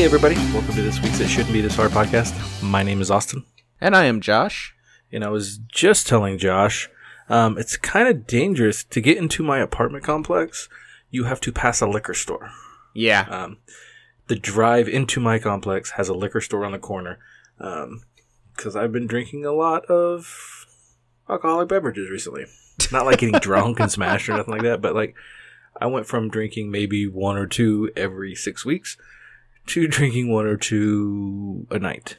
Hey everybody, welcome to this week's It Shouldn't Be This Hard podcast. My name is Austin. And I am Josh. And I was just telling Josh, it's kind of dangerous to get into my apartment complex. You have to pass a liquor store. Yeah. The drive into my complex has a liquor store on the corner. Because I've been drinking a lot of alcoholic beverages recently. Not like getting drunk and smashed or nothing like that, but like I went from drinking maybe one or two every 6 weeks to drinking one or two a night.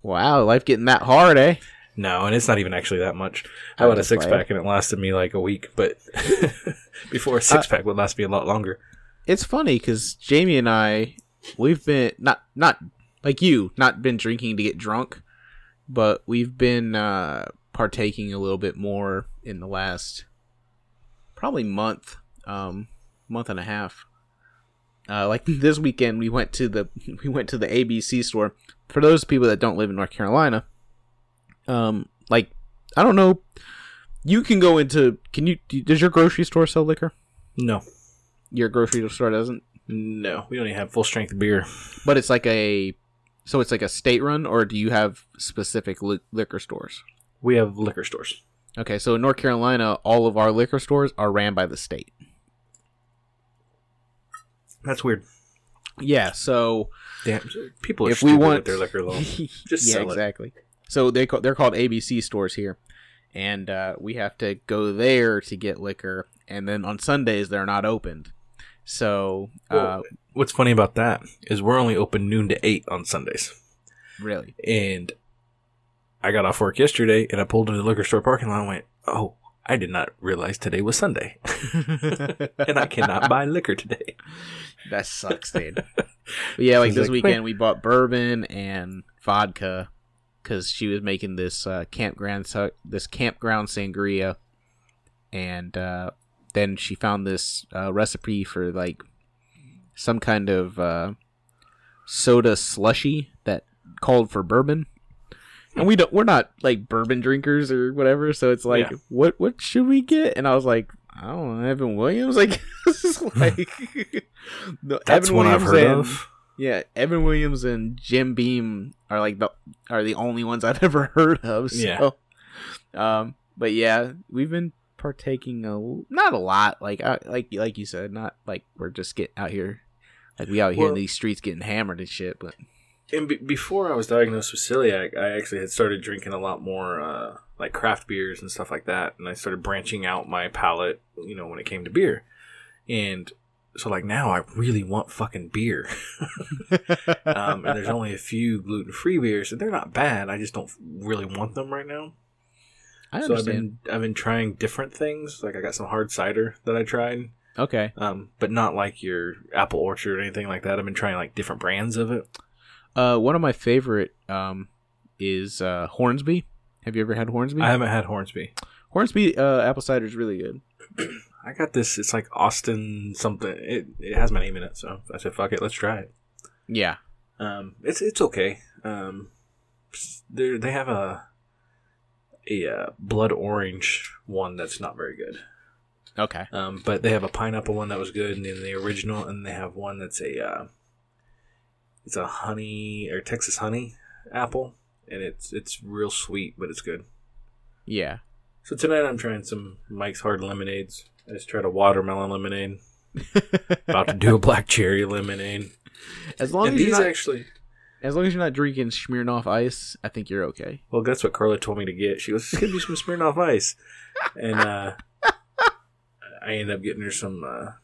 Wow, life getting that hard, eh? No, and it's not even actually that much. I had a six-pack and it lasted me like a week, but before a six-pack would last me a lot longer. It's funny because Jamie and I, we've been, not been drinking to get drunk, but we've been partaking a little bit more in the last probably month and a half. Like this weekend, we went to the ABC store. For those people that don't live in North Carolina, like I don't know, you can go into. Does your grocery store sell liquor? No, your grocery store doesn't. No, we only have full strength beer. But it's like a state run, or do you have specific liquor stores? We have liquor stores. Okay, so in North Carolina, all of our liquor stores are ran by the state. That's weird. Yeah, so damn, people are stupid with their liquor law. Just sell it. Yeah, exactly. So they're called ABC stores here, and we have to go there to get liquor. And then on Sundays they're not opened. So what's funny about that is we're only open noon to 8 on Sundays. Really? And I got off work yesterday, and I pulled into the liquor store parking lot and went, "Oh, I did not realize today was Sunday." And I cannot buy liquor today. That sucks, dude. But yeah, like this weekend we bought bourbon and vodka because she was making this campground sangria, and then she found this recipe for like some kind of soda slushy that called for bourbon. And we're not like bourbon drinkers or whatever, so it's like, yeah. What should we get? And I was like, I don't know, Evan Williams. Like, this is like that's one I've heard of. Yeah, Evan Williams and Jim Beam are like the only ones I've ever heard of. So. Yeah. But yeah, we've been partaking not a lot, like you said, not like we're just getting out here, like we out here in these streets getting hammered and shit, but. And before I was diagnosed with celiac, I actually had started drinking a lot more like craft beers and stuff like that. And I started branching out my palate, you know, when it came to beer. And so like now I really want fucking beer. And there's only a few gluten-free beers and they're not bad. I just don't really want them right now. I understand. So I've been trying different things. Like I got some hard cider that I tried. Okay. But not like your Apple Orchard or anything like that. I've been trying like different brands of it. One of my favorite is Hornsby. Have you ever had Hornsby? I haven't had Hornsby. Hornsby apple cider is really good. I got this. It's like Austin something. It has my name in it, so I said, "Fuck it, let's try it." Yeah. It's okay. They have a blood orange one that's not very good. Okay. But they have a pineapple one that was good in the original, and they have one that's a. It's a honey or Texas honey apple, and it's real sweet, but it's good. Yeah. So tonight I'm trying some Mike's Hard Lemonades. I just tried a watermelon lemonade. About to do a black cherry lemonade. As long as you're not drinking Smirnoff Ice, I think you're okay. Well, that's what Carla told me to get. She goes, "It's gonna be some Smirnoff Ice," and I ended up getting her some,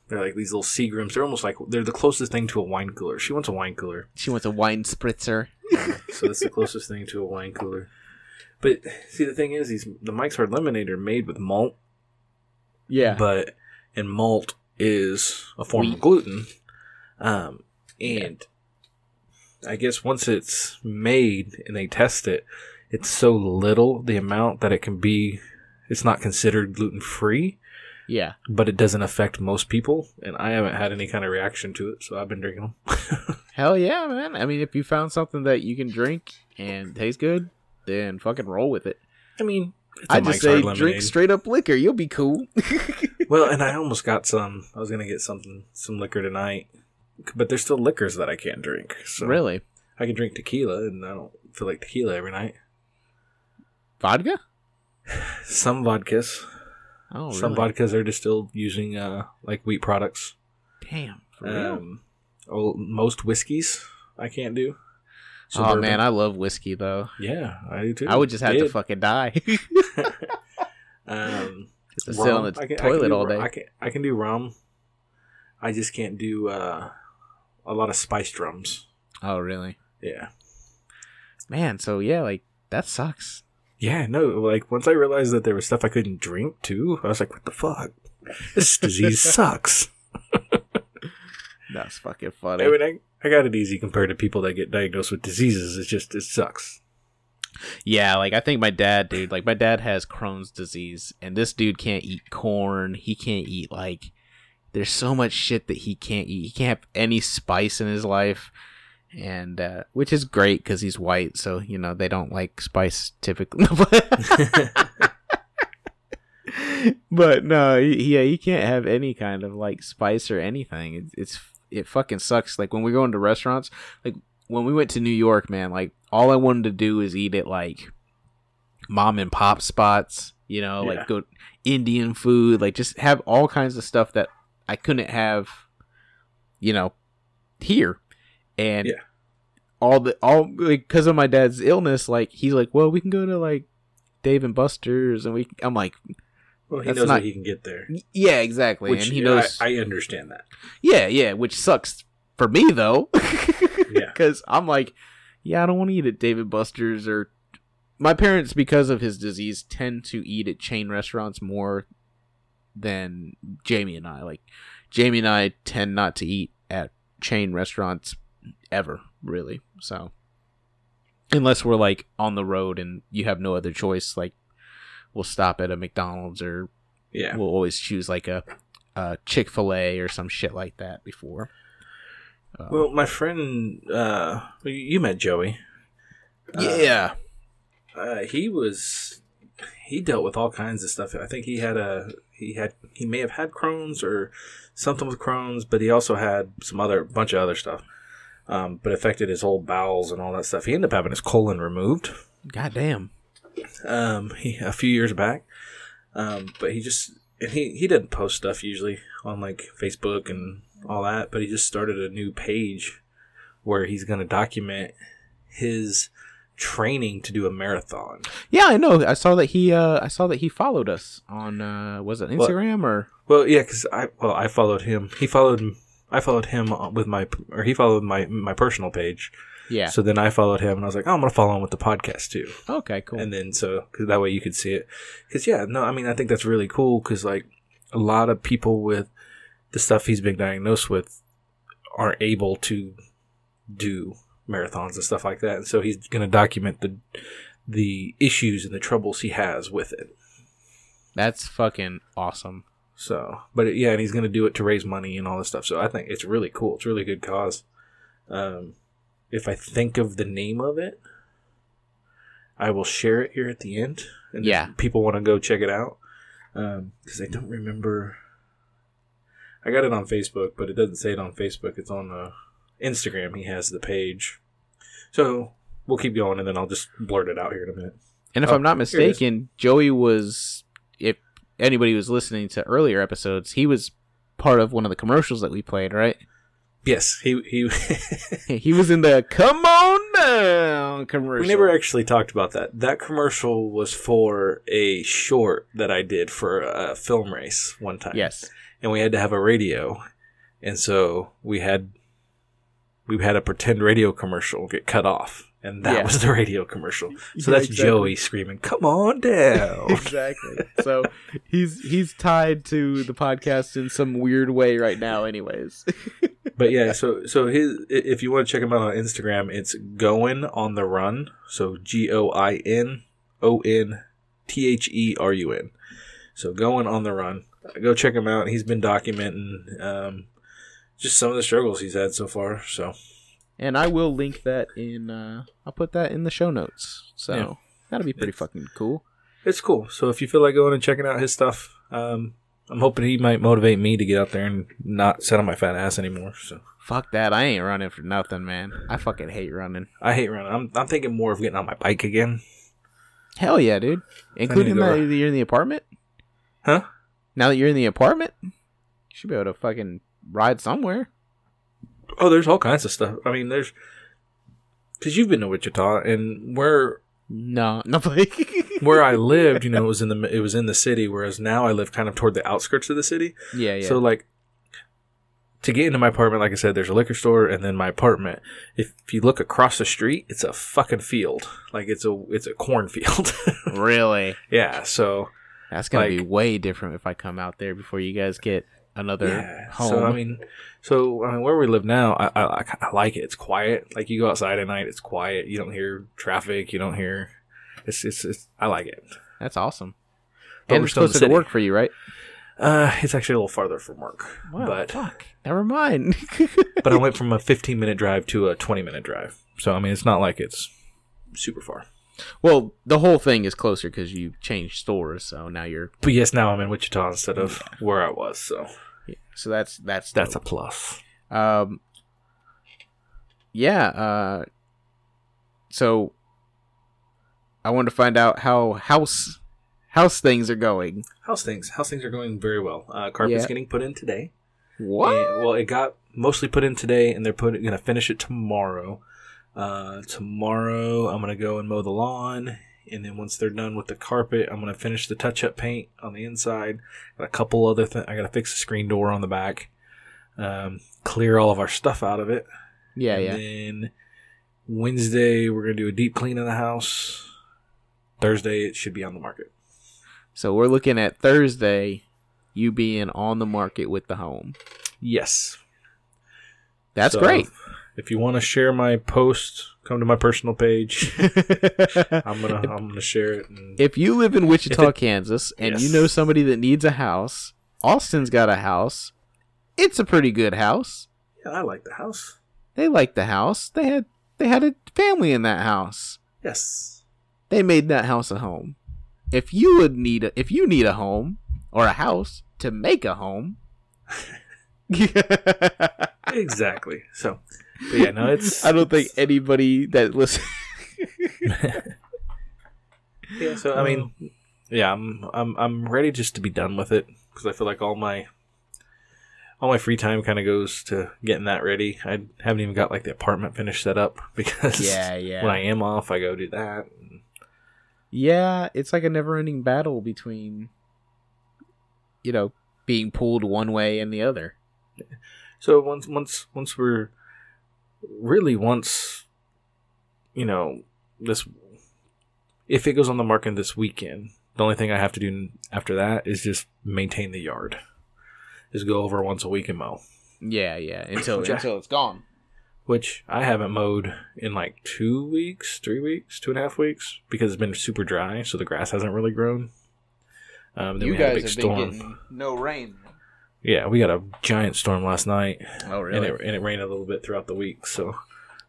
they're like these little Seagrams. They're almost like, they're the closest thing to a wine cooler. She wants a wine cooler. She wants a wine spritzer. Yeah, so that's the closest thing to a wine cooler. But see, the thing is, the Mike's Hard Lemonade are made with malt. Yeah. And malt is a form of gluten. And yeah. I guess once it's made and they test it, it's so little, the amount that it can be, it's not considered gluten-free. Yeah. But it doesn't affect most people, and I haven't had any kind of reaction to it, so I've been drinking them. Hell yeah, man. I mean, if you found something that you can drink and tastes good, then fucking roll with it. I mean, I just say drink straight up liquor. You'll be cool. Well, and I almost got some. I was going to get some liquor tonight, but there's still liquors that I can't drink. So really? I can drink tequila, and I don't feel like tequila every night. Vodka? Some vodkas. Oh, really? Some vodkas are distilled using like wheat products. Damn. For real? Most whiskeys I can't do. Suburban. Oh man, I love whiskey though. Yeah, I do too. I would just have to fucking die. Just sit on the toilet all day. I can do rum. I just can't do a lot of spiced rums. Oh really? Yeah. Man, so yeah, like that sucks. Yeah, no, like once I realized that there was stuff I couldn't drink too, I was like, what the fuck? This disease sucks. That's fucking funny. I mean, I got it easy compared to people that get diagnosed with diseases. It's just, it sucks. Yeah, like I think my dad, dude, like my dad has Crohn's disease, and this dude can't eat corn. He can't eat, like, there's so much shit that he can't eat. He can't have any spice in his life. And which is great because he's white, so you know they don't like spice typically. But no, yeah, he can't have any kind of like spice or anything. It fucking sucks. Like when we go into restaurants, like when we went to New York, man, like all I wanted to do is eat at like mom and pop spots, you know, like go Indian food, like just have all kinds of stuff that I couldn't have, you know, here. And all because of my dad's illness, like he's like, well, we can go to like Dave and Buster's, and I'm like, well, he knows that he can get there. Yeah, exactly. Which, and he knows. I understand that. Yeah, which sucks for me though, because I'm like, yeah, I don't want to eat at Dave and Buster's, or my parents, because of his disease, tend to eat at chain restaurants more than Jamie and I. Like Jamie and I tend not to eat at chain restaurants ever, really. So unless we're like on the road and you have no other choice, like we'll stop at a McDonald's, or we'll always choose like a Chick-fil-A or some shit like that before. Well, my friend, you met Joey. He dealt with all kinds of stuff. I think he may have had Crohn's or something with Crohn's, but he also had bunch of other stuff. But affected his whole bowels and all that stuff. He ended up having his colon removed. Goddamn. A few years back. But he just, and he doesn't post stuff usually on like Facebook and all that, but he just started a new page where he's going to document his training to do a marathon. Yeah, I know. I saw that he followed us on, was it Instagram or? Well, yeah, because I followed him. I followed him with he followed my personal page. Yeah. So then I followed him, and I was like, oh, I'm going to follow him with the podcast too. Okay, cool. And then cause that way you could see it. Because, yeah, no, I mean, I think that's really cool because, like, a lot of people with the stuff he's been diagnosed with aren't able to do marathons and stuff like that. And so he's going to document the issues and the troubles he has with it. That's fucking awesome. So, but yeah, and he's going to do it to raise money and all this stuff. So I think it's really cool. It's a really good cause. If I think of the name of it, I will share it here at the end. And if people want to go check it out, because I don't remember. I got it on Facebook, but it doesn't say it on Facebook. It's on Instagram. He has the page. So we'll keep going, and then I'll just blurt it out here in a minute. And if I'm not mistaken, Joey was... Anybody who's listening to earlier episodes, he was part of one of the commercials that we played, right? Yes, he he was in the "Come On Down" commercial. We never actually talked about that. That commercial was for a short that I did for a film race one time. Yes, and we had to have a radio, and so we had a pretend radio commercial get cut off. And that was the radio commercial. So that's exactly. Joey screaming, "Come on down!" Exactly. So he's tied to the podcast in some weird way right now, anyways. But yeah, so his, if you want to check him out on Instagram, it's Going on the Run. So GOINONTHERUN. So Going on the Run. Go check him out. He's been documenting just some of the struggles he's had so far. So. And I will link that in, I'll put that in the show notes. So that'll be pretty fucking cool. It's cool. So if you feel like going and checking out his stuff, I'm hoping he might motivate me to get out there and not sit on my fat ass anymore. So fuck that. I ain't running for nothing, man. I fucking hate running. I hate running. I'm thinking more of getting on my bike again. Hell yeah, dude. Including now that you're in the apartment? Huh? Now that you're in the apartment? You should be able to fucking ride somewhere. Oh, there's all kinds of stuff. I mean, there's... Because you've been to Wichita, and where... No, no. Where I lived, you know, it was in the city, whereas now I live kind of toward the outskirts of the city. Yeah, yeah. So, like, to get into my apartment, like I said, there's a liquor store, and then my apartment. If you look across the street, it's a fucking field. Like, it's a cornfield. Really? Yeah, so... That's going to be way different if I come out there before you guys get another home. So, I mean, where we live now, I like it. It's quiet. Like, you go outside at night, it's quiet. You don't hear traffic. You don't hear... It's I like it. That's awesome. But and it's closer to work for you, right? It's actually a little farther from work. Wow, but fuck. Never mind. But I went from a 15-minute drive to a 20-minute drive. So, I mean, it's not like it's super far. Well, the whole thing is closer because you changed stores, so now you're... But yes, now I'm in Wichita instead of where I was, so... Yeah. So that's a plus. So, I wanted to find out how house things are going. House things are going very well. Carpet's getting put in today. What? And, well, it got mostly put in today, and they're going to finish it tomorrow. Tomorrow I'm going to go and mow the lawn, and then once they're done with the carpet, I'm going to finish the touch-up paint on the inside. Got a couple other things. I got to fix the screen door on the back, clear all of our stuff out of it. Yeah, and yeah. And then Wednesday we're going to do a deep clean of the house. Thursday it should be on the market. So we're looking at Thursday you being on the market with the home. Yes. That's great. If you want to share my post, come to my personal page. I'm gonna share it. And if you live in Wichita, Kansas, and you know somebody that needs a house, Austin's got a house. It's a pretty good house. Yeah, I like the house. They liked the house. They had a family in that house. Yes. They made that house a home. If you need a home or a house to make a home. Exactly. So. But yeah, no, it's. I don't think anybody that listens. Yeah, so I mean, yeah, I'm ready just to be done with it because I feel like all my free time kind of goes to getting that ready. I haven't even got like the apartment finished set up because when I am off, I go do that. Yeah, it's like a never-ending battle between, you know, being pulled one way and the other. So once we're really, once, you know, this, if it goes on the market this weekend, the only thing I have to do after that is just maintain the yard. Just go over once a week and mow. Yeah, yeah, until it's gone. Which I haven't mowed in like 2.5 weeks, because it's been super dry, so the grass hasn't really grown. Then you we guys had a big have storm. Been getting no rain. Yeah, we got a giant storm last night. Oh, really? And it rained a little bit throughout the week, so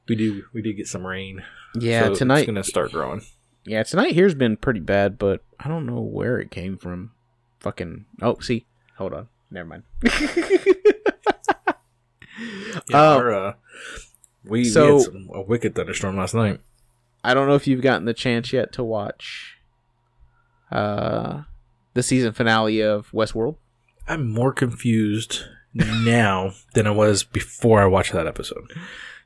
we did get some rain. Yeah, so tonight it's gonna start growing. Yeah, tonight here's been pretty bad, but I don't know where it came from. Fucking hold on, never mind. We had a wicked thunderstorm last night. I don't know if you've gotten the chance yet to watch the season finale of Westworld. I'm more confused now than I was before I watched that episode.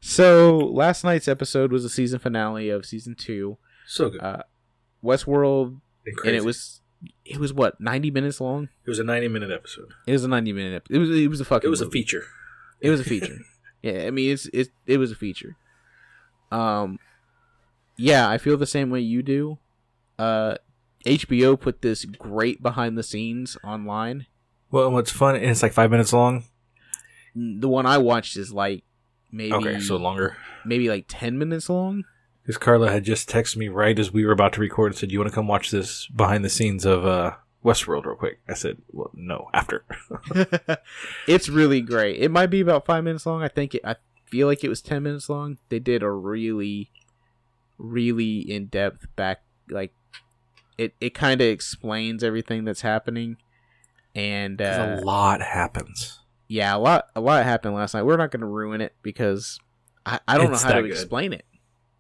So, last night's episode was the season finale of season 2. So good. Westworld, and it was what, 90 minutes long? It was a 90-minute episode. It was a fucking movie. Feature. It was a feature. Yeah, I mean, it was a feature. Yeah, I feel the same way you do. HBO put this great behind the scenes online. Well, what's fun, and it's like 5 minutes long? The one I watched is like maybe... Okay, so longer. Maybe like 10 minutes long? Because Carla had just texted me right as we were about to record and said, you want to come watch this behind the scenes of Westworld real quick? I said, well, no, after. It's really great. It might be about 5 minutes long. I feel like it was 10 minutes long. They did a really, really in-depth back... Like, it kind of explains everything that's happening. And a lot happens. Yeah, a lot happened last night. We're not going to ruin it because I don't know how to explain it.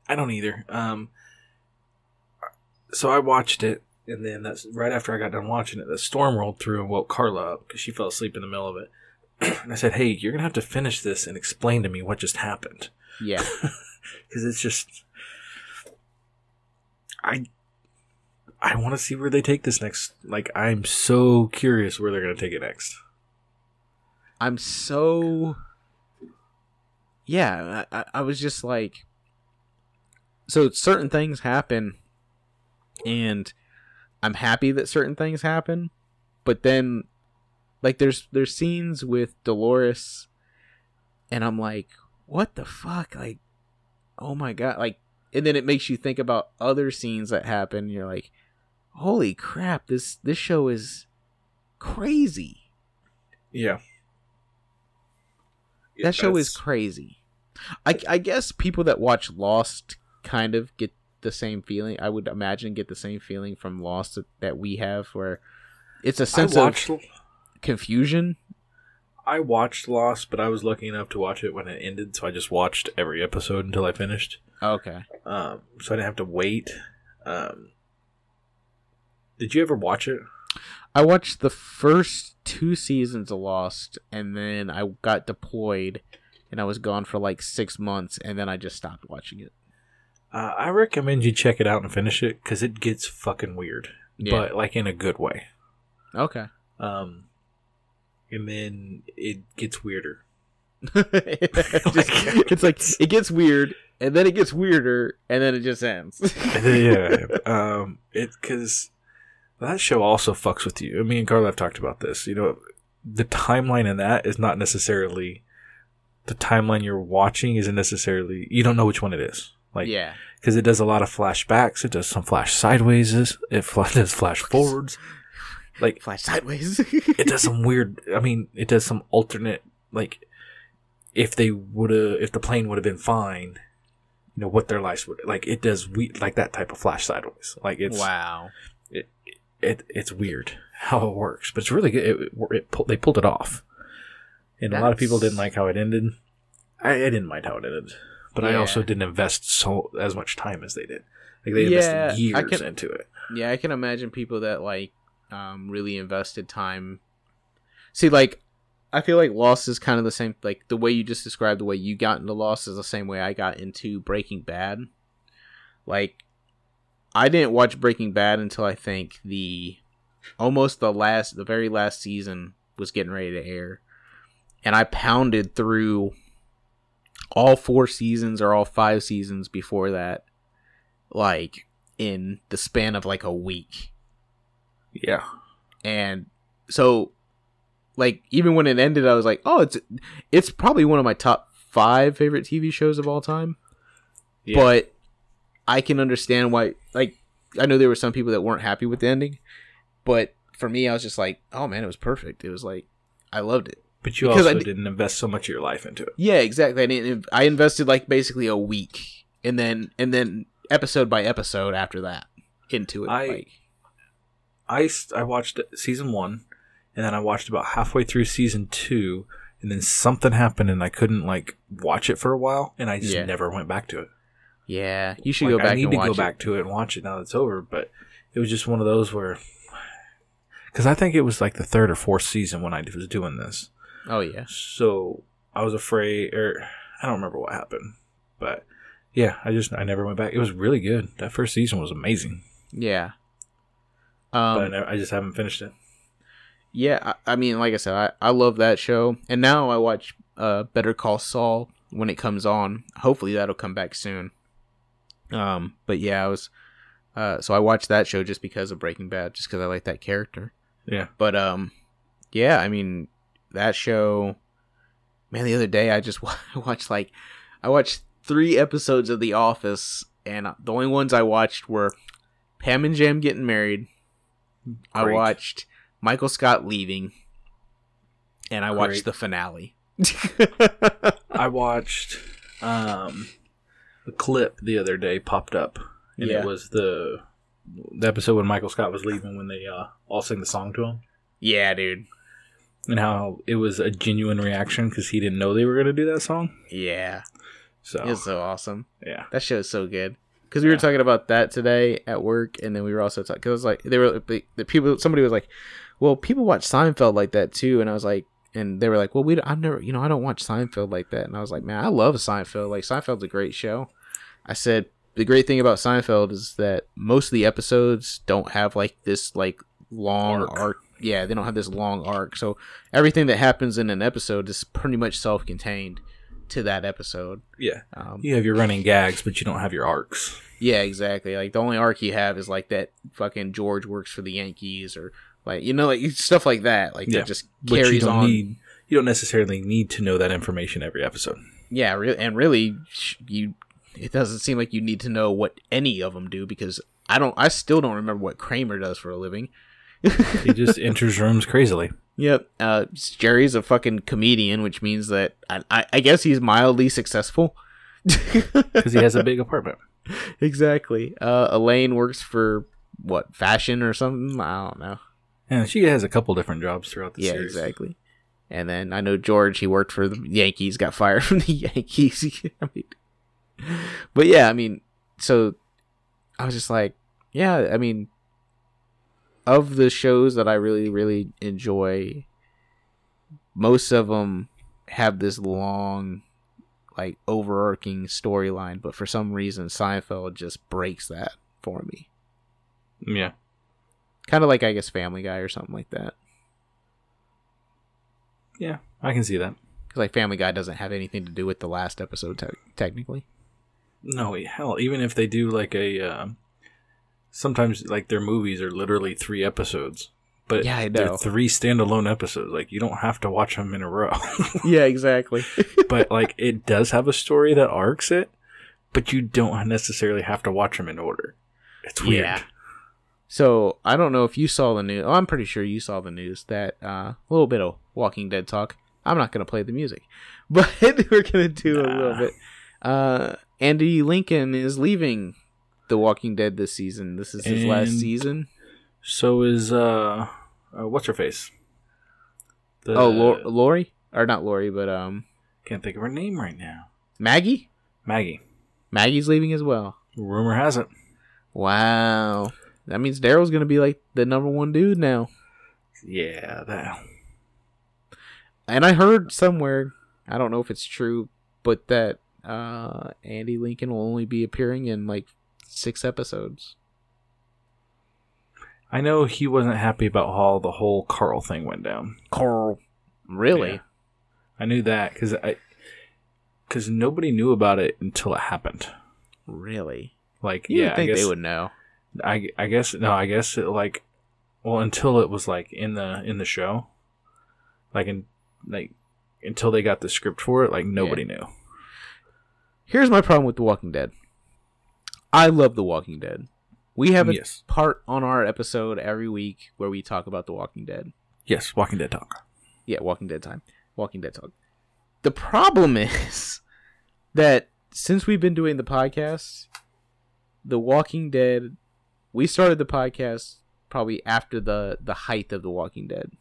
I don't either. So I watched it, and then that's right after I got done watching it, the storm rolled through and woke Carla up because she fell asleep in the middle of it. And I said, hey, you're going to have to finish this and explain to me what just happened. Yeah. Because it's just... I want to see where they take this next. Like, I'm so curious where they're going to take it next. I'm so... Yeah, I was just like... So certain things happen, and I'm happy that certain things happen, but then... Like, there's scenes with Dolores, and I'm like, what the fuck? Like, oh my god. Like, and then it makes you think about other scenes that happen, and you're like, holy crap, this show is crazy. Yeah. That show is crazy. I guess people that watch Lost kind of get the same feeling. I would imagine get the same feeling from Lost that we have, where it's a sense of... confusion. I watched Lost, but I was lucky enough to watch it when it ended, so I just watched every episode until I finished. Okay. So I didn't have to wait. Did you ever watch it? I watched the first 2 seasons of Lost, and then I got deployed, and I was gone for like 6 months, and then I just stopped watching it. I recommend you check it out and finish it, because it gets fucking weird. Yeah. But like in a good way. Okay. And then it gets weirder. It's like, it gets weird, and then it gets weirder, and then it just ends. Yeah. Because that show also fucks with you. Me and Carl have talked about this. You know, the timeline in that is not necessarily... The timeline you're watching isn't necessarily... You don't know which one it is. Like, yeah. Because it does a lot of flashbacks. It does some flash sideways. It does flash forwards. Like, flash sideways. It does some weird... I mean, it does some alternate... Like, if the plane would have been fine, you know, what their lives would... Like, it does... Like, that type of flash sideways. Like, it's... Wow. It's weird how it works. But it's really good. They pulled it off. And a lot of people didn't like how it ended. I didn't mind how it ended. But yeah. I also didn't invest as much time as they did. Like, they invested years into it. Yeah, I can imagine people that, like, really invested time. See, like, I feel like Lost is kind of the same. Like, the way you just described the way you got into Lost is the same way I got into Breaking Bad. Like, I didn't watch Breaking Bad until I think the very last season was getting ready to air, and I pounded through all 4 seasons or all 5 seasons before that, like, in the span of like a week. Yeah. And so, like, even when it ended, I was like, oh, it's probably one of my top 5 favorite TV shows of all time. Yeah. But I can understand why, like, I know there were some people that weren't happy with the ending, but for me, I was just like, oh man, it was perfect. It was like, I loved it. But you also didn't invest so much of your life into it. Yeah, exactly. I invested like basically a week and then episode by episode after that into it. I watched season 1, and then I watched about halfway through season 2, and then something happened, and I couldn't, like, watch it for a while, and I just never went back to it. Yeah, you should go back and watch it. I need to go back to it and watch it now that it's over, but it was just one of those where... Because I think it was, like, the 3rd or 4th season when I was doing this. Oh, yeah. So, I was afraid, or I don't remember what happened, but, yeah, I never went back. It was really good. That first season was amazing. Yeah. But I just haven't finished it. Yeah, I mean, like I said, I love that show. And now I watch Better Call Saul when it comes on. Hopefully that'll come back soon. But yeah, I was... so I watched that show just because of Breaking Bad, just because I like that character. Yeah. But yeah, I mean, that show... Man, the other day I just watched 3 episodes of The Office, and the only ones I watched were Pam and Jim getting married. Great. I watched Michael Scott leaving, and I watched the finale. I watched a clip the other day popped up, and it was the episode when Michael Scott was leaving when they all sing the song to him. Yeah, dude. And how it was a genuine reaction because he didn't know they were going to do that song. Yeah. So it was so awesome. Yeah. That show is so good. Because we were talking about that today at work, and then we were also talking, because like, they were, the people, somebody was like, well, people watch Seinfeld like that too. And I was like, and they were like, well, I've never, I don't watch Seinfeld like that. And I was like, man, I love Seinfeld. Like, Seinfeld's a great show. I said, the great thing about Seinfeld is that most of the episodes don't have like this like long arc. Yeah, they don't have this long arc. So everything that happens in an episode is pretty much self-contained to that episode. Yeah. You have your running gags, but you don't have your arcs. Yeah, exactly. Like, the only arc you have is like that fucking George works for the Yankees, or like, like stuff like that. Like, that just carries on. You don't necessarily need to know that information every episode. Yeah, it doesn't seem like you need to know what any of them do, because I still don't remember what Kramer does for a living. He just enters rooms crazily. Yep. Jerry's a fucking comedian, which means that I guess he's mildly successful because he has a big apartment. Exactly. Elaine works for what, fashion or something? I don't know. Yeah, she has a couple different jobs throughout the series. Yeah, exactly. And then I know George, he worked for the Yankees, got fired from the Yankees. But yeah, so I was just like, yeah, of the shows that I really, really enjoy, most of them have this long, like, overarching storyline. But for some reason, Seinfeld just breaks that for me. Yeah. Kind of like, I guess, Family Guy or something like that. Yeah, I can see that. Because, like, Family Guy doesn't have anything to do with the last episode, technically. No, hell, even if they do, like, a... sometimes, like, their movies are literally 3 episodes, but they're 3 standalone episodes. Like, you don't have to watch them in a row. Yeah, exactly. But, like, it does have a story that arcs it, but you don't necessarily have to watch them in order. It's weird. Yeah. So, I don't know if you saw the news. Oh, I'm pretty sure you saw the news that little bit of Walking Dead talk. I'm not going to play the music, but we're going to do a little bit. Andy Lincoln is leaving The Walking Dead this season. This is his last season. So is what's her face? Lori, or not Lori, but can't think of her name right now. Maggie. Maggie's leaving as well. Rumor has it. Wow, that means Daryl's gonna be like the number one dude now. Yeah, that. And I heard somewhere, I don't know if it's true, but that Andy Lincoln will only be appearing in like 6 episodes. I know he wasn't happy about how the whole Carl thing went down. Carl, really? Yeah. I knew that because nobody knew about it until it happened. Really? Like, you I guess they would know. I guess it, like, well, until it was like in the show, like until they got the script for it, like nobody knew. Here's my problem with The Walking Dead. I love The Walking Dead. We have a part on our episode every week where we talk about The Walking Dead. Yes, Walking Dead talk. Yeah, Walking Dead time. Walking Dead talk. The problem is that since we've been doing the podcast, The Walking Dead, we started the podcast probably after the height of The Walking Dead.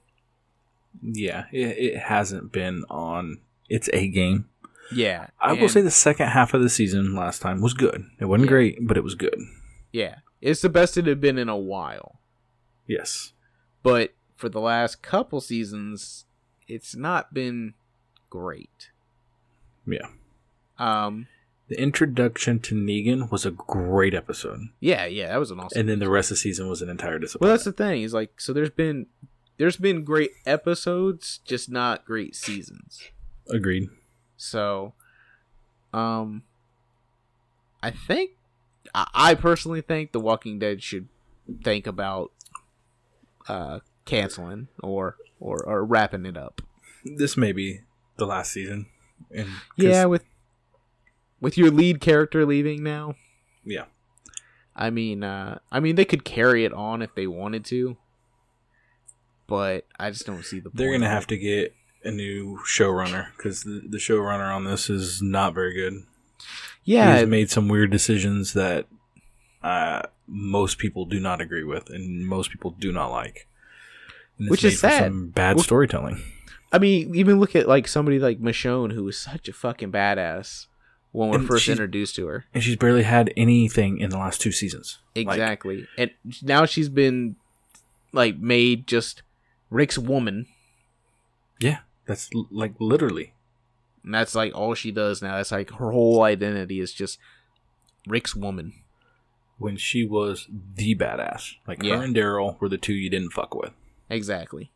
Yeah, it hasn't been on its A game. Yeah. I will say the second half of the season last time was good. It wasn't great, but it was good. Yeah. It's the best it had been in a while. Yes. But for the last couple seasons, it's not been great. Yeah. The introduction to Negan was a great episode. Yeah, that was an awesome episode. And then the rest of the season was an entire disappointment. Well, that's the thing. Is like, so there's been great episodes, just not great seasons. Agreed. So, I think, I personally think The Walking Dead should think about canceling or wrapping it up. This may be the last season. And with your lead character leaving now. Yeah. They could carry it on if they wanted to, but I just don't see the point. They're going to have to get a new showrunner, because the showrunner on this is not very good. Yeah, he's made some weird decisions that most people do not agree with, and most people do not like. Which is sad. Some bad storytelling. I mean, even look at like somebody like Michonne, who was such a fucking badass when we're first introduced to her, and she's barely had anything in the last two seasons. Exactly, like, and now she's been like made just Rick's woman. Yeah, that's like literally, and that's like all she does now. That's like her whole identity is just Rick's woman. When she was the badass, like her and Daryl were the two you didn't fuck with. Exactly.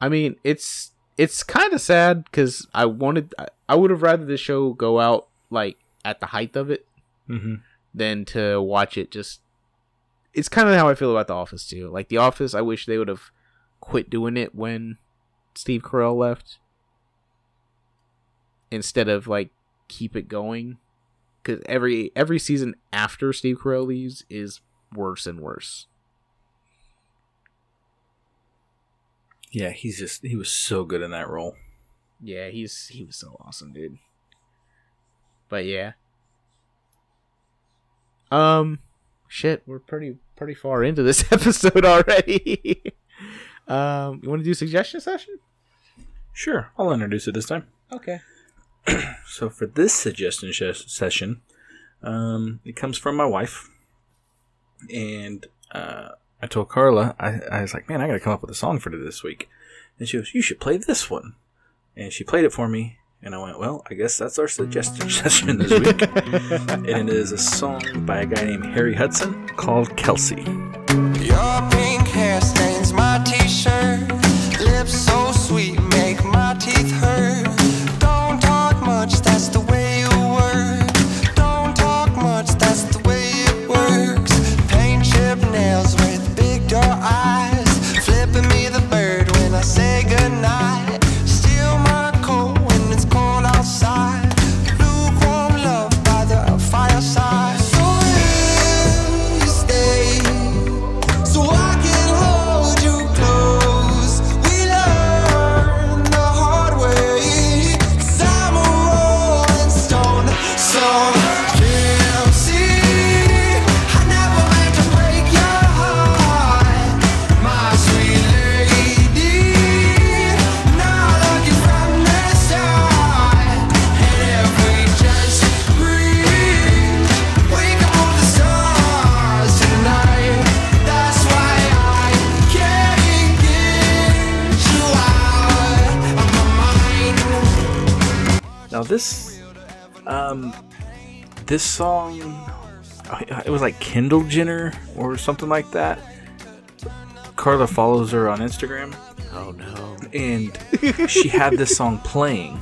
I mean, it's kind of sad because I would have rather this show go out like at the height of it than to watch it. Just it's kind of how I feel about The Office too. Like The Office, I wish they would have quit doing it when Steve Carell left, instead of like keep it going, because every season after Steve Carell leaves is worse and worse. Yeah, he was so good in that role. Yeah, he was so awesome, dude. But yeah. Shit, we're pretty far into this episode already. You want to do suggestion session? Sure, I'll introduce it this time. Okay. So for this suggestion session, it comes from my wife, and I told Carla, I was like, man, I got to come up with a song for this week. And she goes, you should play this one. And she played it for me. And I went, well, I guess that's our suggestion session this week. And it is a song by a guy named Harry Hudson called Kelsey. Your pink hair stains my t-shirt. Lips so sweet make my teeth hurt. Don't talk much, that's the way you work. Don't talk much, that's the way it works. Paint chip nails with your eyes, flipping me the bird when I say goodnight. Steal my coat when it's cold outside. Lukewarm love by the fireside. So you stay, so I can hold you close. We learn the hard way, 'cause I'm a rolling stone. So this song, it was like Kendall Jenner or something like that. Carla follows her on Instagram. Oh no. And she had this song playing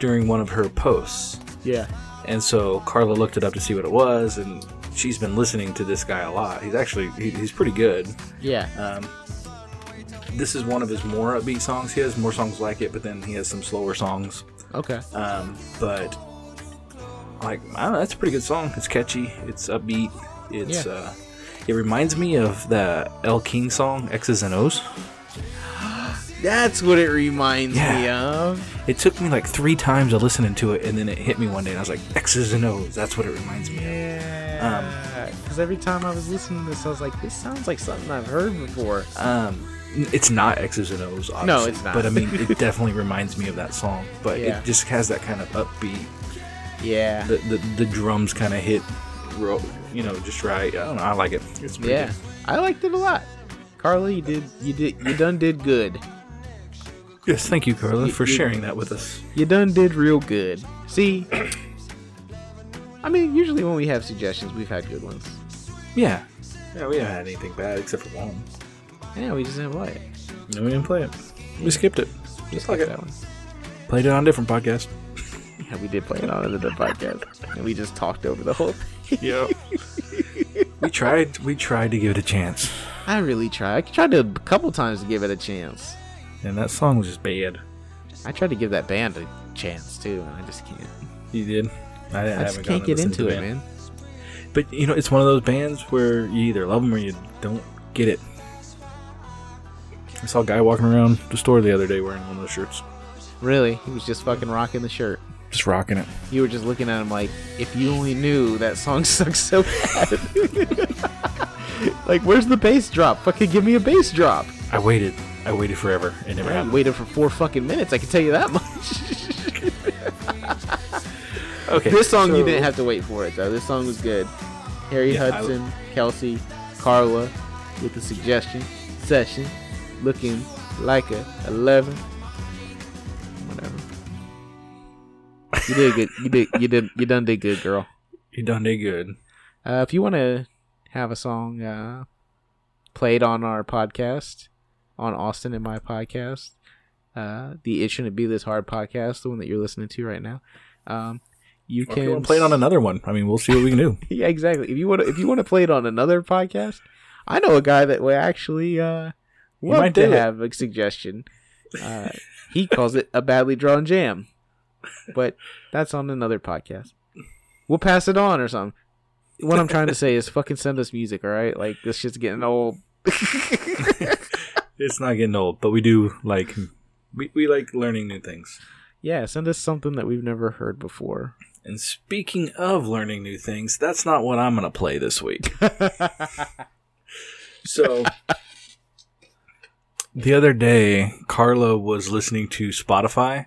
during one of her posts. Yeah. And so Carla looked it up to see what it was, and she's been listening to this guy a lot. He's actually, he's pretty good. Yeah. This is one of his more upbeat songs. He has more songs like it, but then he has some slower songs. Okay. But like, I don't know, that's a pretty good song. It's catchy. It's upbeat. It's it reminds me of the L. King song X's and O's. That's what it reminds me of. It took me like 3 times of listening to it, and then it hit me one day, and I was like, X's and O's. That's what it reminds me of. Because every time I was listening to this, I was like, this sounds like something I've heard before. It's not X's and O's, obviously. No, it's not. But I mean, it definitely reminds me of that song. But it just has that kind of upbeat. Yeah. The drums kind of hit, you know, just right. I don't know. I like it. It's pretty good. I liked it a lot. Carla, you done did good. Yes, thank you, Carla, for sharing that with us. You done did real good. See, I mean, usually when we have suggestions, we've had good ones. Yeah. Yeah, we haven't had anything bad except for one. Yeah, we just didn't play it. No, we didn't play it. We skipped it. Just like that one. Played it on a different podcast. Yeah, we did play it on a different podcast. And we just talked over the whole thing. Yeah. We tried to give it a chance. I really tried. I tried a couple times to give it a chance. And that song was just bad. I tried to give that band a chance, too, and I just can't. You did? I just can't get into it, man. But, you know, it's one of those bands where you either love them or you don't get it. I saw a guy walking around the store the other day wearing one of those shirts. Really? He was just fucking rocking the shirt. Just rocking it. You were just looking at him like, if you only knew, that song sucks so bad. Like, where's the bass drop? Fucking give me a bass drop. I waited forever. It never happened. I waited for 4 fucking minutes. I can tell you that much. Okay. This song, you didn't have to wait for it, though. This song was good. Harry Hudson, Kelsey, Carla with the suggestion. Session. Looking like a 11. Whatever. You did good. You done did good, girl. You done did good. If you want to have a song played on our podcast, on Austin and my podcast, the It Shouldn't Be This Hard podcast, the one that you're listening to right now, you or can if you want to play it on another one. I mean, we'll see what we can do. Yeah, exactly. If you want to play it on another podcast, I know a guy that would actually want to have a suggestion. He calls it a badly drawn jam, but that's on another podcast. We'll pass it on or something. What I'm trying to say is fucking send us music, all right? Like, this shit's getting old. It's not getting old, but we do like we like learning new things. Yeah, send us something that we've never heard before. And speaking of learning new things, that's not what I'm going to play this week. So, the other day, Carla was listening to Spotify.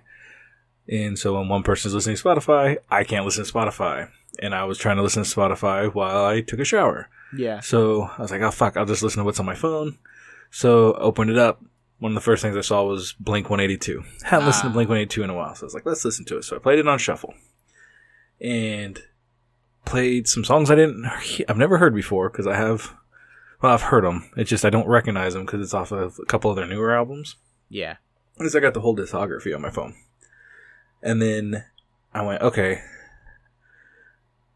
And so when one person's listening to Spotify, I can't listen to Spotify. And I was trying to listen to Spotify while I took a shower. Yeah. So I was like, oh, fuck, I'll just listen to what's on my phone. So I opened it up. One of the first things I saw was Blink-182. I hadn't listened to Blink-182 in a while. So I was like, let's listen to it. So I played it on shuffle. And played some songs I've never heard before because I have... Well, I've heard them. It's just I don't recognize them because it's off of a couple of their newer albums. Yeah. Because I got the whole discography on my phone. And then I went, okay.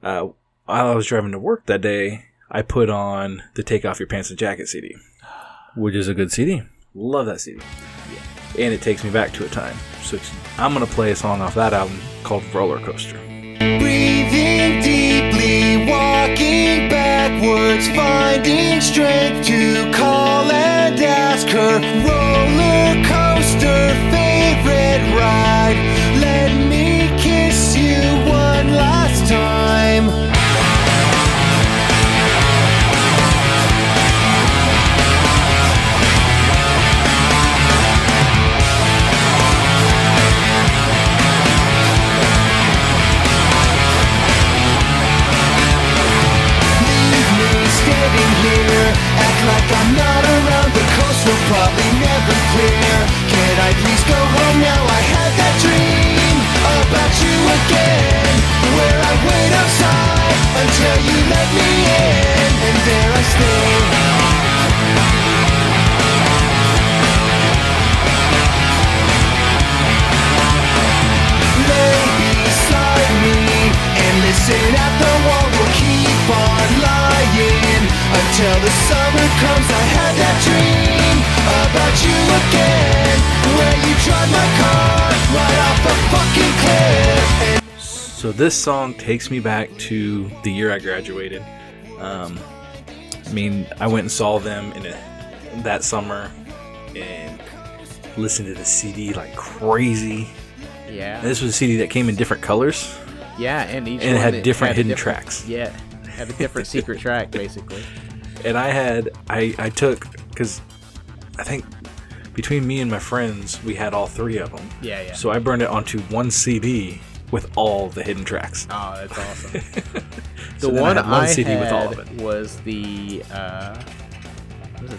While I was driving to work that day, I put on the Take Off Your Pants and Jacket CD, which is a good CD. Love that CD. Yeah. And it takes me back to a time. So I'm going to play a song off that album called Roller Coaster. Breathing deeply, walking backwards, finding strength to call and ask her. Roller coaster, favorite ride. Let me kiss you one last time. Act like I'm not around, the coast will probably never clear. Can I please go home now? I had that dream about you again, where I wait outside until you let me in, and there I stay. Lay beside me and listen at the wall. We'll keep on lying until the summer comes. I had that dream about you again, where you drive my car right off a fucking cliff. So this song takes me back to the year I graduated. I mean, I went and saw them that summer and listened to the CD like crazy. Yeah. And this was a CD that came in different colors. Yeah, and each one had different hidden tracks. Yeah. Have a different secret track, basically. And I took, because I think between me and my friends, we had all three of them. Yeah, yeah. So I burned it onto one CD with all the hidden tracks. Oh, that's awesome. So the one I had with all of it. Was the, what was it?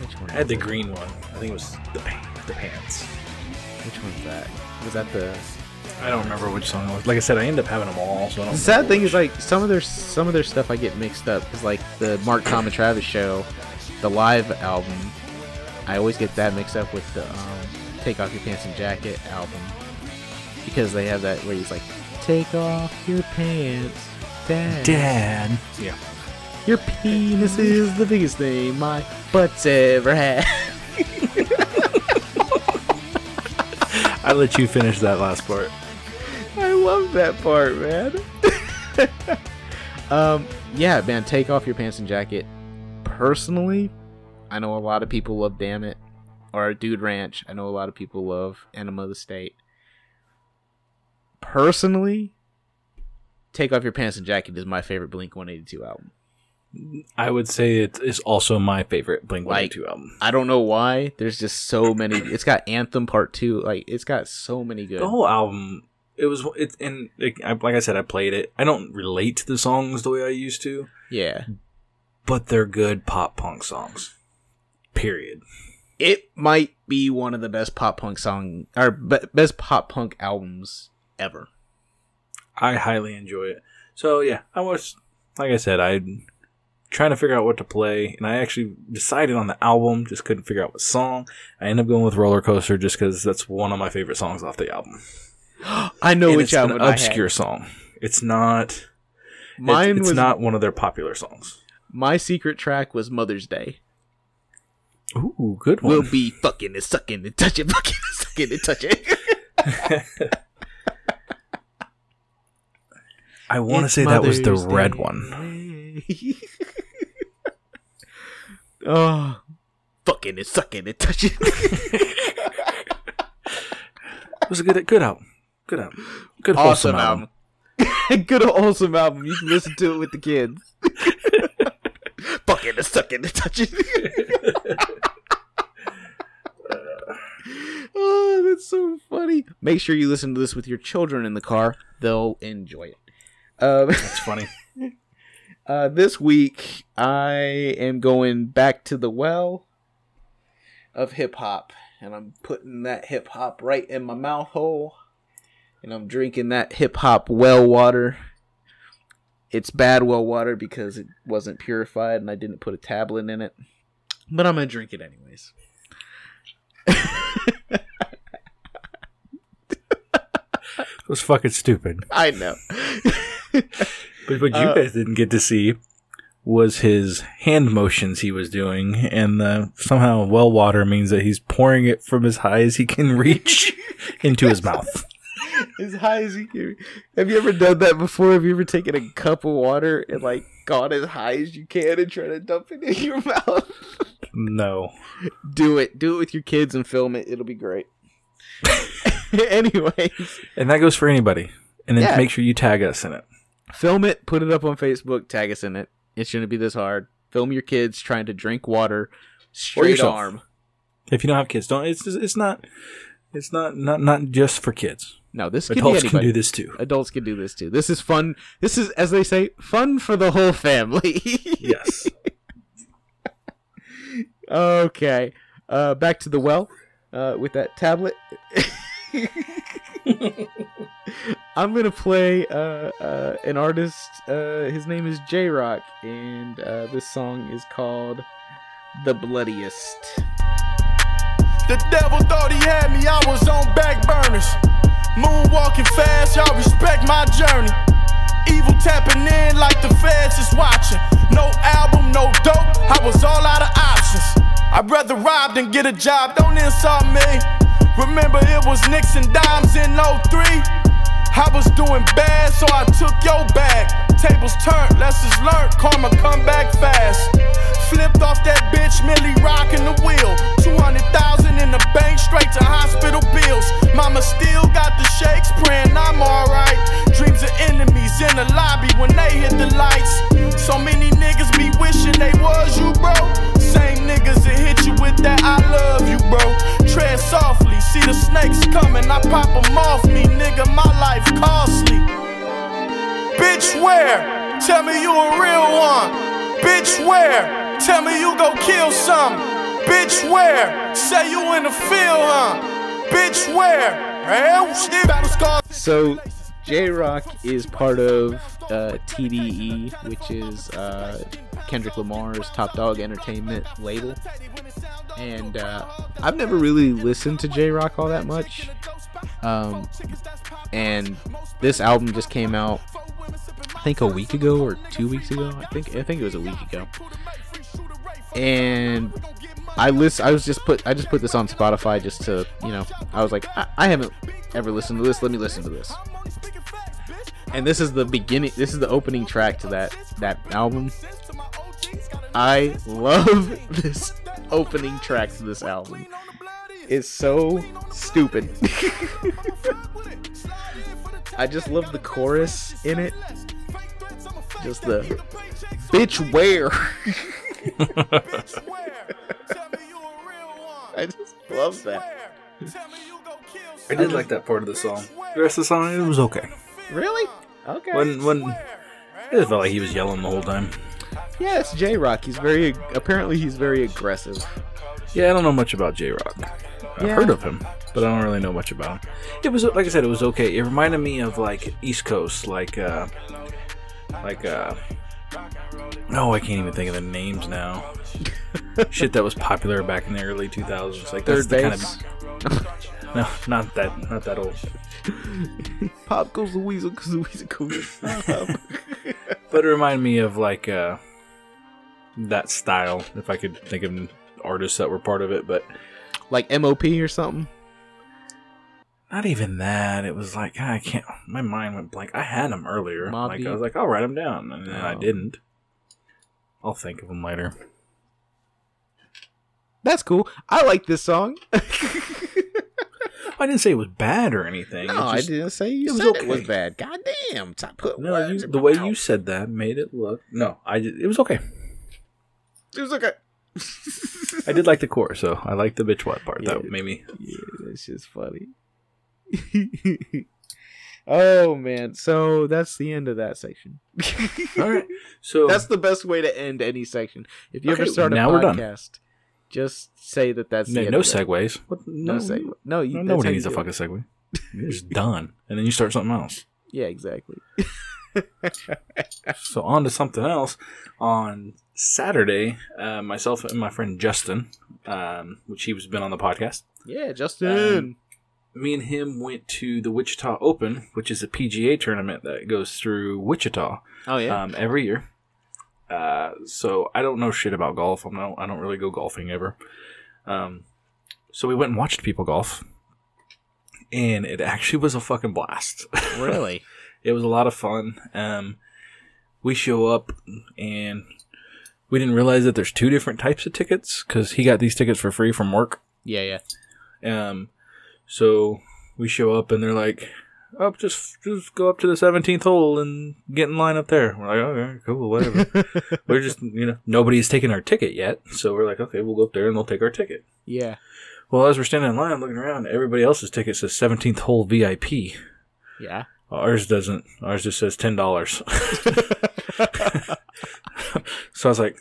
Which one? I had the green one. I think it was the pants. Which one's that? Was that the... I don't remember which song it was. Like I said, I end up having them all. So I don't the sad thing is, like, some of their stuff I get mixed up. Because, like, the Mark, Tom, and Travis show, the live album, I always get that mixed up with the Take Off Your Pants and Jacket album. Because they have that where he's like, take off your pants, Dad. Yeah. Your penis is the biggest thing my butt's ever had. I let you finish that last part. I love that part, man. Yeah, man, Take Off Your Pants and Jacket. Personally, I know a lot of people love Damn It or Dude Ranch. I know a lot of people love Enema of the State. Personally, Take Off Your Pants and Jacket is my favorite Blink-182 album. I would say it's also my favorite Blink-182 album. I don't know why. There's just so many. It's got Anthem Part Two. Like, it's got so many good. The whole album. Like I said, I played it. I don't relate to the songs the way I used to. Yeah, but they're good pop punk songs. Period. It might be one of the best pop punk song or best pop punk albums ever. I highly enjoy it. So yeah, I was, like I said, I'm trying to figure out what to play, and I actually decided on the album, just couldn't figure out what song. I ended up going with Roller Coaster just because that's one of my favorite songs off the album. I know which album. It's an obscure song. It's not. Mine was not one of their popular songs. My secret track was Mother's Day. Ooh, good one. We'll be fucking and sucking and touching, fucking and sucking and touching. I want to say Mother's that was the red one. Oh, fucking and sucking and touching. It was a good album. Good album. Good awesome album. Good awesome album. You can listen to it with the kids. Fucking and sucking and touching. Oh, that's so funny. Make sure you listen to this with your children in the car. They'll enjoy it. That's funny. This week, I am going back to the well of hip-hop. And I'm putting that hip-hop right in my mouth hole. And I'm drinking that hip-hop well water. It's bad well water because it wasn't purified and I didn't put a tablet in it. But I'm going to drink it anyways. It was fucking stupid. I know. But what you guys didn't get to see was his hand motions he was doing, and somehow well water means that he's pouring it from as high as he can reach into his mouth. As high as he can. Have you ever done that before? Have you ever taken a cup of water and like gone as high as you can and try to dump it in your mouth? No. Do it. Do it with your kids and film it. It'll be great. Anyways. And that goes for anybody. And then make sure you tag us in it. Film it, put it up on Facebook, tag us in it. It shouldn't be this hard. Film your kids trying to drink water straight arm. If you don't have kids, don't. It's not just for kids. No, this can be anybody. Adults can do this too. Adults can do this too. This is fun. This is, as they say, fun for the whole family. Yes. Okay. Back to the well with that tablet. I'm going to play an artist. His name is J-Rock, and this song is called The Bloodiest. The devil thought he had me, I was on back burners. Moonwalking fast, y'all respect my journey. Evil tapping in like the feds is watching. No album, no dope, I was all out of options. I'd rather rob than get a job, don't insult me. Remember it was Nicks and Dimes in 03. I was doing bad, so I took your bag. Tables turned, lessons learned, karma come back fast. Flipped off that bitch, merely rocking the wheel. 200,000 in the bank, straight to hospital bills. Mama still got the shakes, praying I'm alright. Dreams of enemies in the lobby when they hit the lights. So many niggas be wishing they was you, bro. Same niggas that hit you with that I love you, bro. Tread softly, see the snakes coming, I pop them off me, nigga, my life costly. Bitch, where? Tell me you a real one. Bitch, where? Tell me you go kill some. Bitch, where? Say you in the field, huh? Bitch, where? So, J-Rock is part of TDE, which is Kendrick Lamar's Top Dog Entertainment label. And I've never really listened to J-Rock all that much. And this album just came out, I think a week ago or 2 weeks ago. I think it was a week ago. And I just put this on Spotify just to, you know, I was like, I haven't ever listened to this. Let me listen to this. And this is the beginning. This is the opening track to that album. I love this opening track to this album. It's so stupid. I just love the chorus in it. Just the Bitch, where? Bitch, where? Tell me you a real one. I just love that. I did like that part of the song. The rest of the song, it was okay. Really? Okay. It just felt like he was yelling the whole time. Yeah, it's J-Rock. He's very aggressive. Yeah, I don't know much about J-Rock. I've heard of him, but I don't really know much about him. It was, like I said, it was okay. It reminded me of, like, East Coast, no, I can't even think of the names now. Shit that was popular back in the early 2000s. Like that's Third Base. No, not that old. Pop goes the weasel because the weasel goes the pop. But it reminded me of like that style, if I could think of artists that were part of it, but like M.O.P. or something. Not even that. It was like, I can't. My mind went blank. I had them earlier. Like, I was like, I'll write them down, and then I didn't. I'll think of them later. That's cool. I like this song. I didn't say it was bad or anything. No, I didn't say it was bad. Goddamn! The way you said that made it look. No, it was okay. It was okay. I did like the chorus, though. I liked the bitch what part. Yeah, that made me. Yeah, that's just funny. Oh man, so that's the end of that section. All right, so that's the best way to end any section. If you ever start a podcast, just say that that's the end. No segues. No segue. No, nobody needs a fucking segue. You're just done, and then you start something else. Yeah, exactly. So on to something else. On Saturday, myself and my friend Justin, which he's been on the podcast. Yeah, Justin. Me and him went to the Wichita Open, which is a PGA tournament that goes through Wichita. Oh yeah, every year. So I don't know shit about golf. I don't really go golfing ever. So we went and watched people golf, and it actually was a fucking blast. Really, it was a lot of fun. We show up and we didn't realize that there's two different types of tickets because he got these tickets for free from work. Yeah, yeah. So we show up and they're like, "Oh, just go up to the 17th hole and get in line up there." We're like, "Okay, cool, whatever." We're just, nobody's taken our ticket yet, so we're like, "Okay, we'll go up there and they'll take our ticket." Yeah. Well, as we're standing in line, I'm looking around. Everybody else's ticket says 17th hole VIP. Yeah. Ours doesn't. Ours just says $10. So I was like,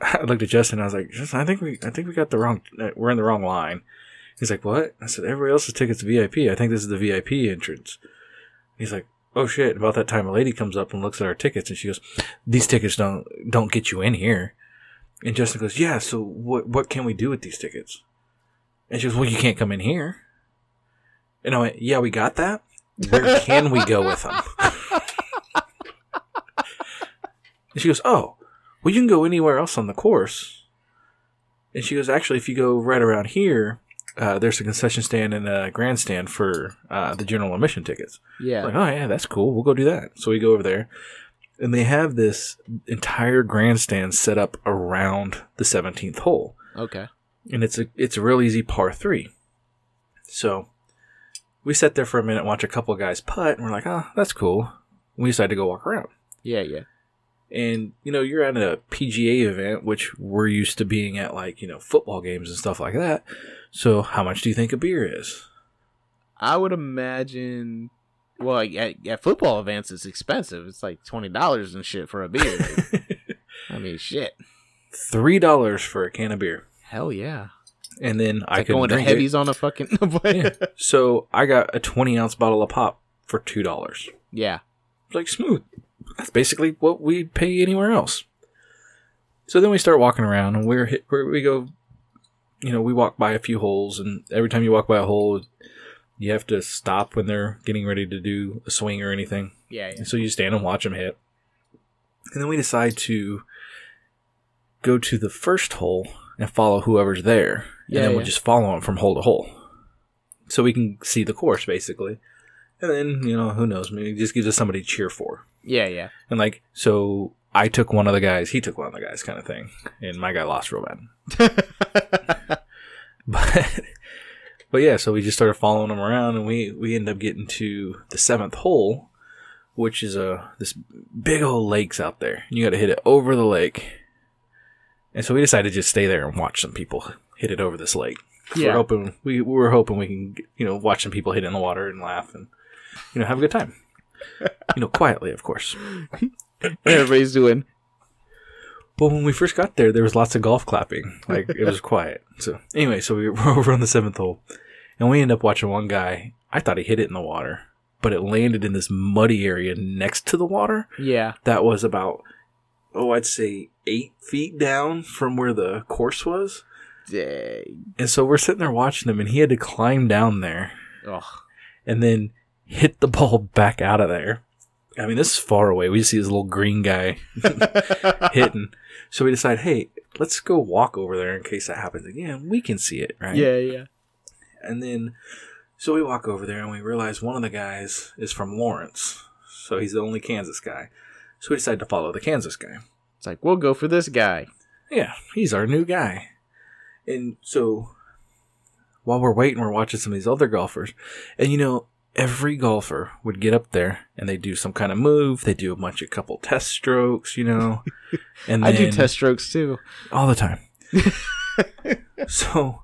I looked at Justin. I was like, "Justin, I think we got the wrong. We're in the wrong line." He's like, "What?" I said, "Everybody else's ticket's VIP. I think this is the VIP entrance." He's like, "Oh shit." About that time, a lady comes up and looks at our tickets, and she goes, "These tickets don't get you in here." And Justin goes, "Yeah, so what can we do with these tickets?" And she goes, "Well, you can't come in here." And I went, "Yeah, we got that. Where can we go with them?" And she goes, "Oh, well, you can go anywhere else on the course." And she goes, "Actually, if you go right around here, there's a concession stand and a grandstand for the general admission tickets." Yeah. Like, "Oh, yeah, that's cool. We'll go do that." So we go over there, and they have this entire grandstand set up around the 17th hole. Okay. And it's a real easy par 3. So we sat there for a minute, watch a couple of guys putt, and we're like, "Oh, that's cool." We decided to go walk around. Yeah, yeah. And, you're at a PGA event, which we're used to being at, like, football games and stuff like that. So how much do you think a beer is? I would imagine, well, at football events, it's expensive. It's like $20 and shit for a beer. I mean, shit. $3 for a can of beer. Hell yeah. And then I could drink it. Going to heavies on a fucking... Yeah. So I got a 20-ounce bottle of pop for $2. Yeah. It's like smooth. That's basically what we'd pay anywhere else. So then we start walking around, and we go, we walk by a few holes, and every time you walk by a hole, you have to stop when they're getting ready to do a swing or anything. Yeah. And so you stand and watch them hit. And then we decide to go to the first hole and follow whoever's there. Yeah, and then we'll just follow them from hole to hole. So we can see the course, basically. And then, who knows, maybe it just gives us somebody to cheer for. Yeah, yeah. And so I took one of the guys, he took one of the guys kind of thing. And my guy lost real bad. But yeah, so we just started following him around, and we end up getting to the 7th hole, which is this big old lake's out there. You got to hit it over the lake. And so we decided to just stay there and watch some people hit it over this lake. Yeah. We were hoping we can, watch some people hit it in the water and laugh and, have a good time. Quietly, of course. Everybody's doing. But when we first got there, there was lots of golf clapping. It was quiet. So anyway, we were over on the 7th hole. And we end up watching one guy. I thought he hit it in the water, but it landed in this muddy area next to the water. Yeah. That was about, I'd say 8 feet down from where the course was. Dang. And so we're sitting there watching him, and he had to climb down there. Ugh. And then hit the ball back out of there. I mean, this is far away. We just see this little green guy hitting. So we decide, hey, let's go walk over there in case that happens again. We can see it, right? Yeah. And then, so we walk over there and we realize one of the guys is from Lawrence. So he's the only Kansas guy. So we decide to follow the Kansas guy. It's like, we'll go for this guy. Yeah, he's our new guy. And so while we're waiting, we're watching some of these other golfers. And, every golfer would get up there and they do some kind of move. They do a couple test strokes, And I do test strokes too. All the time. So...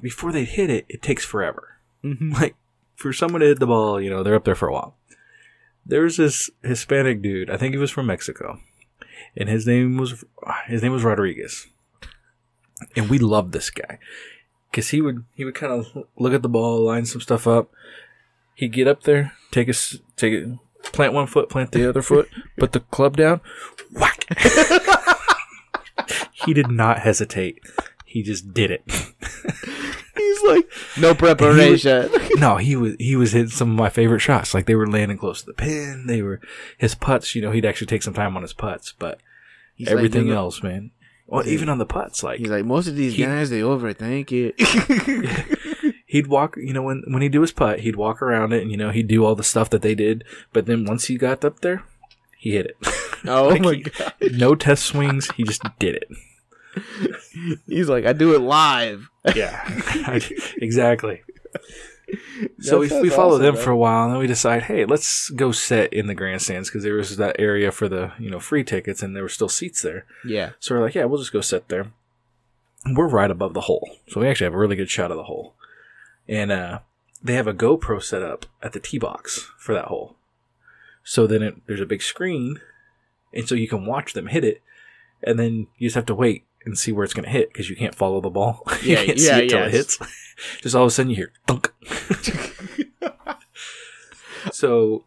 before they hit it, it takes forever. Mm-hmm. For someone to hit the ball, they're up there for a while. There's this Hispanic dude. I think he was from Mexico. And his name was Rodriguez. And we loved this guy. Because he would kind of look at the ball, line some stuff up. He'd get up there, plant one foot, plant the other foot, put the club down, whack. He did not hesitate. He just did it. He's like, no preparation. He was hitting some of my favorite shots. They were landing close to the pin. They were his putts. He'd actually take some time on his putts, but he's everything else, man. Well, even on the putts, he's like, most of these guys, they overthink it. He'd walk. When he'd do his putt, he'd walk around it, and he'd do all the stuff that they did. But then once he got up there, he hit it. Oh my god! No test swings. He just did it. He's like, I do it live. Yeah, exactly. So we follow them for a while, and then we decide, hey, let's go sit in the grandstands because there was that area for the free tickets, and there were still seats there. Yeah. So we're like, yeah, we'll just go sit there. And we're right above the hole, so we actually have a really good shot of the hole. And they have a GoPro set up at the tee box for that hole. So then there's a big screen, and so you can watch them hit it, and then you just have to wait and see where it's going to hit because you can't follow the ball. Yeah, you can't see it till it hits. Just all of a sudden you hear thunk. So,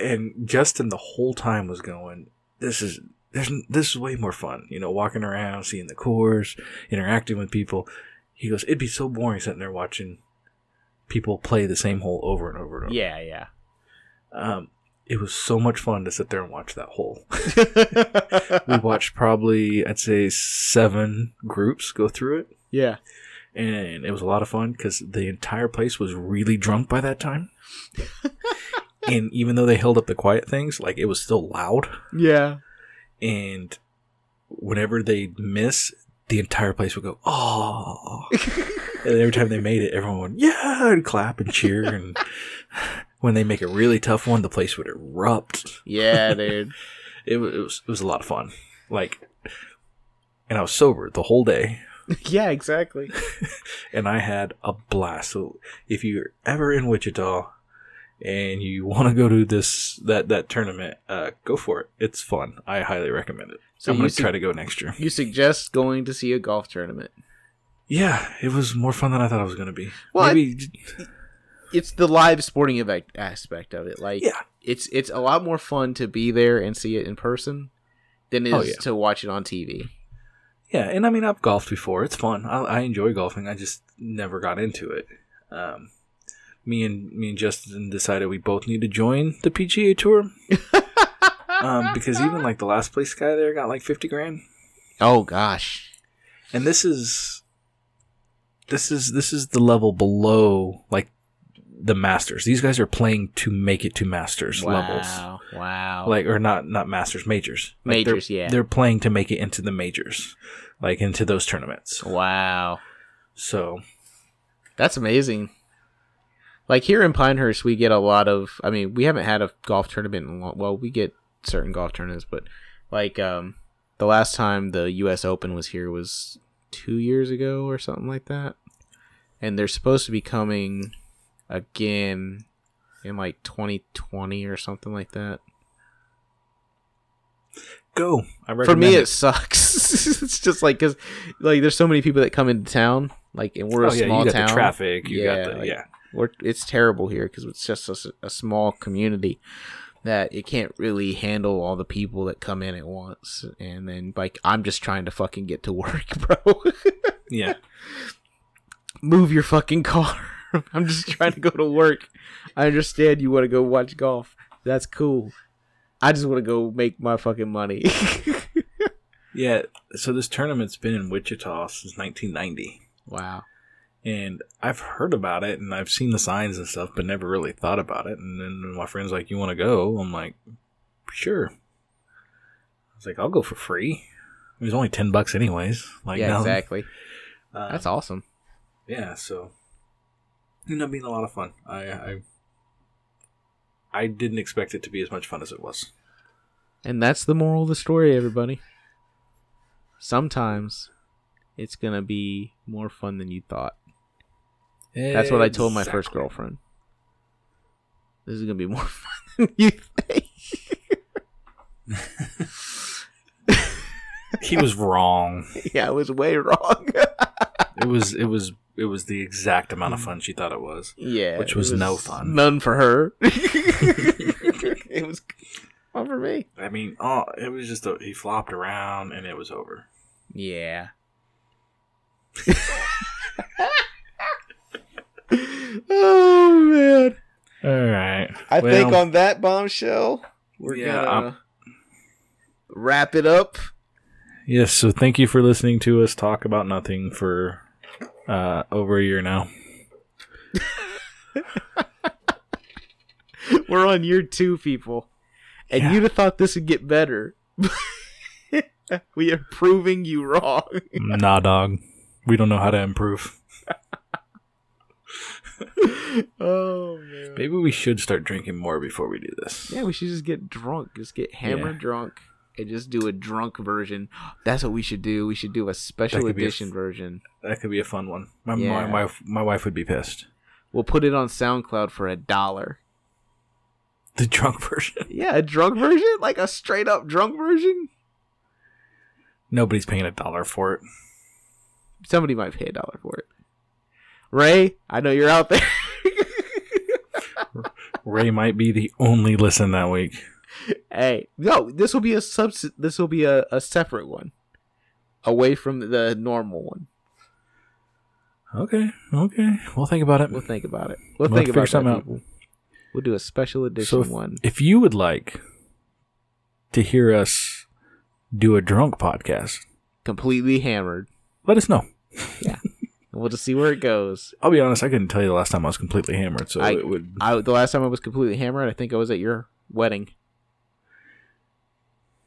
and Justin the whole time was going, this is way more fun. Walking around, seeing the course, interacting with people. He goes, it'd be so boring sitting there watching people play the same hole over and over and over. Yeah. It was so much fun to sit there and watch that hole. We watched probably, I'd say, 7 groups go through it. Yeah. And it was a lot of fun because the entire place was really drunk by that time. And even though they held up the quiet things, it was still loud. Yeah. And whenever they miss, the entire place would go, oh. And every time they made it, everyone would, yeah, and clap and cheer. And when they make a really tough one, the place would erupt. Yeah, dude. It was a lot of fun. And I was sober the whole day. Yeah, exactly. And I had a blast. So if you're ever in Wichita and you want to go to that tournament, go for it. It's fun. I highly recommend it. So I'm going to try to go next year. You suggest going to see a golf tournament? Yeah, it was more fun than I thought it was going to be. Well, it's the live sporting event aspect of it. It's a lot more fun to be there and see it in person than it is to watch it on TV. Yeah, and I mean, I've golfed before. It's fun. I enjoy golfing. I just never got into it. Me and Justin decided we both need to join the PGA Tour. Because even the last place guy there got $50,000. Oh gosh. And this is the level below the Masters. These guys are playing to make it to Masters levels. Wow. Or not Masters, Majors. Majors, They're playing to make it into the Majors, into those tournaments. Wow. So. That's amazing. Like here in Pinehurst, we get a lot of, I mean, we haven't had a golf tournament in a long, well, we get certain golf tournaments, but like the last time the U.S. Open was here was 2 years ago or something like that. And they're supposed to be coming again in like 2020 or something like that. Go. For me, it sucks. It's just like, because like there's so many people that come into town, like, and we're a small town. The traffic, you got the it's terrible here because it's just a small community that it can't really handle all the people that come in at once. And then like I'm just trying to fucking get to work, bro. Yeah. Move your fucking car. I'm just trying to go to work. I understand you want to go watch golf. That's cool. I just want to go make my fucking money. Yeah. So this tournament's been in Wichita since 1990. Wow. And I've heard about it and I've seen the signs and stuff, but never really thought about it. And then my friend's like, you want to go? I'm like, sure. I was like, I'll go for free. It was only $10 anyways. Like, yeah, no. Exactly. That's awesome. Yeah. So it ended up being a lot of fun. I didn't expect it to be as much fun as it was. And that's the moral of the story, everybody. Sometimes it's going to be more fun than you thought. Exactly. That's what I told my first girlfriend. This is going to be more fun than you think. He was wrong. Yeah, I was way wrong. It was the exact amount of fun she thought it was. Yeah. Which was no fun. None for her. It was fun for me. I mean, it was just he flopped around and it was over. Yeah. Oh, man. All right. I think on that bombshell, we're going to wrap it up. Yes, so thank you for listening to us talk about nothing for over a year now. We're on year 2, people. And you'd have thought this would get better. We are proving you wrong. Nah, dog. We don't know how to improve. Oh, man. Maybe we should start drinking more before we do this. Yeah, we should just get drunk. Just get hammered drunk. And just do a drunk version. That's what we should do. We should do a special edition version. That could be a fun one. My wife would be pissed. We'll put it on SoundCloud for $1. The drunk version? Yeah, a drunk version? Like a straight up drunk version? Nobody's paying $1 for it. Somebody might pay $1 for it. Ray, I know you're out there. Ray might be the only listen that week. Hey, no, this will be a this will be a separate one. Away from the normal one. Okay. We'll think about it. We'll think about something out. We'll do a special edition one. If you would like to hear us do a drunk podcast. Completely hammered. Let us know. Yeah. We'll just see where it goes. I'll be honest, I couldn't tell you the last time I was completely hammered. So the last time I was completely hammered, I think I was at your wedding.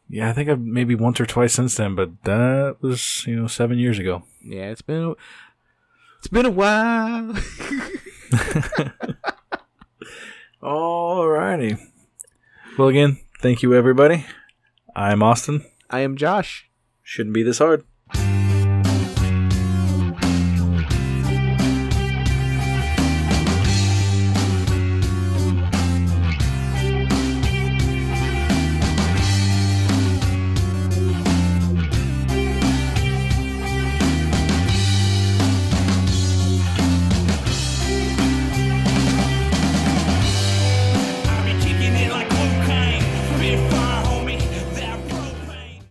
Yeah, I think I've maybe once or twice since then, but that was 7 years ago. Yeah, it's been a while. Alrighty. Well, again, thank you, everybody. I'm Austin. I am Josh. Shouldn't be this hard.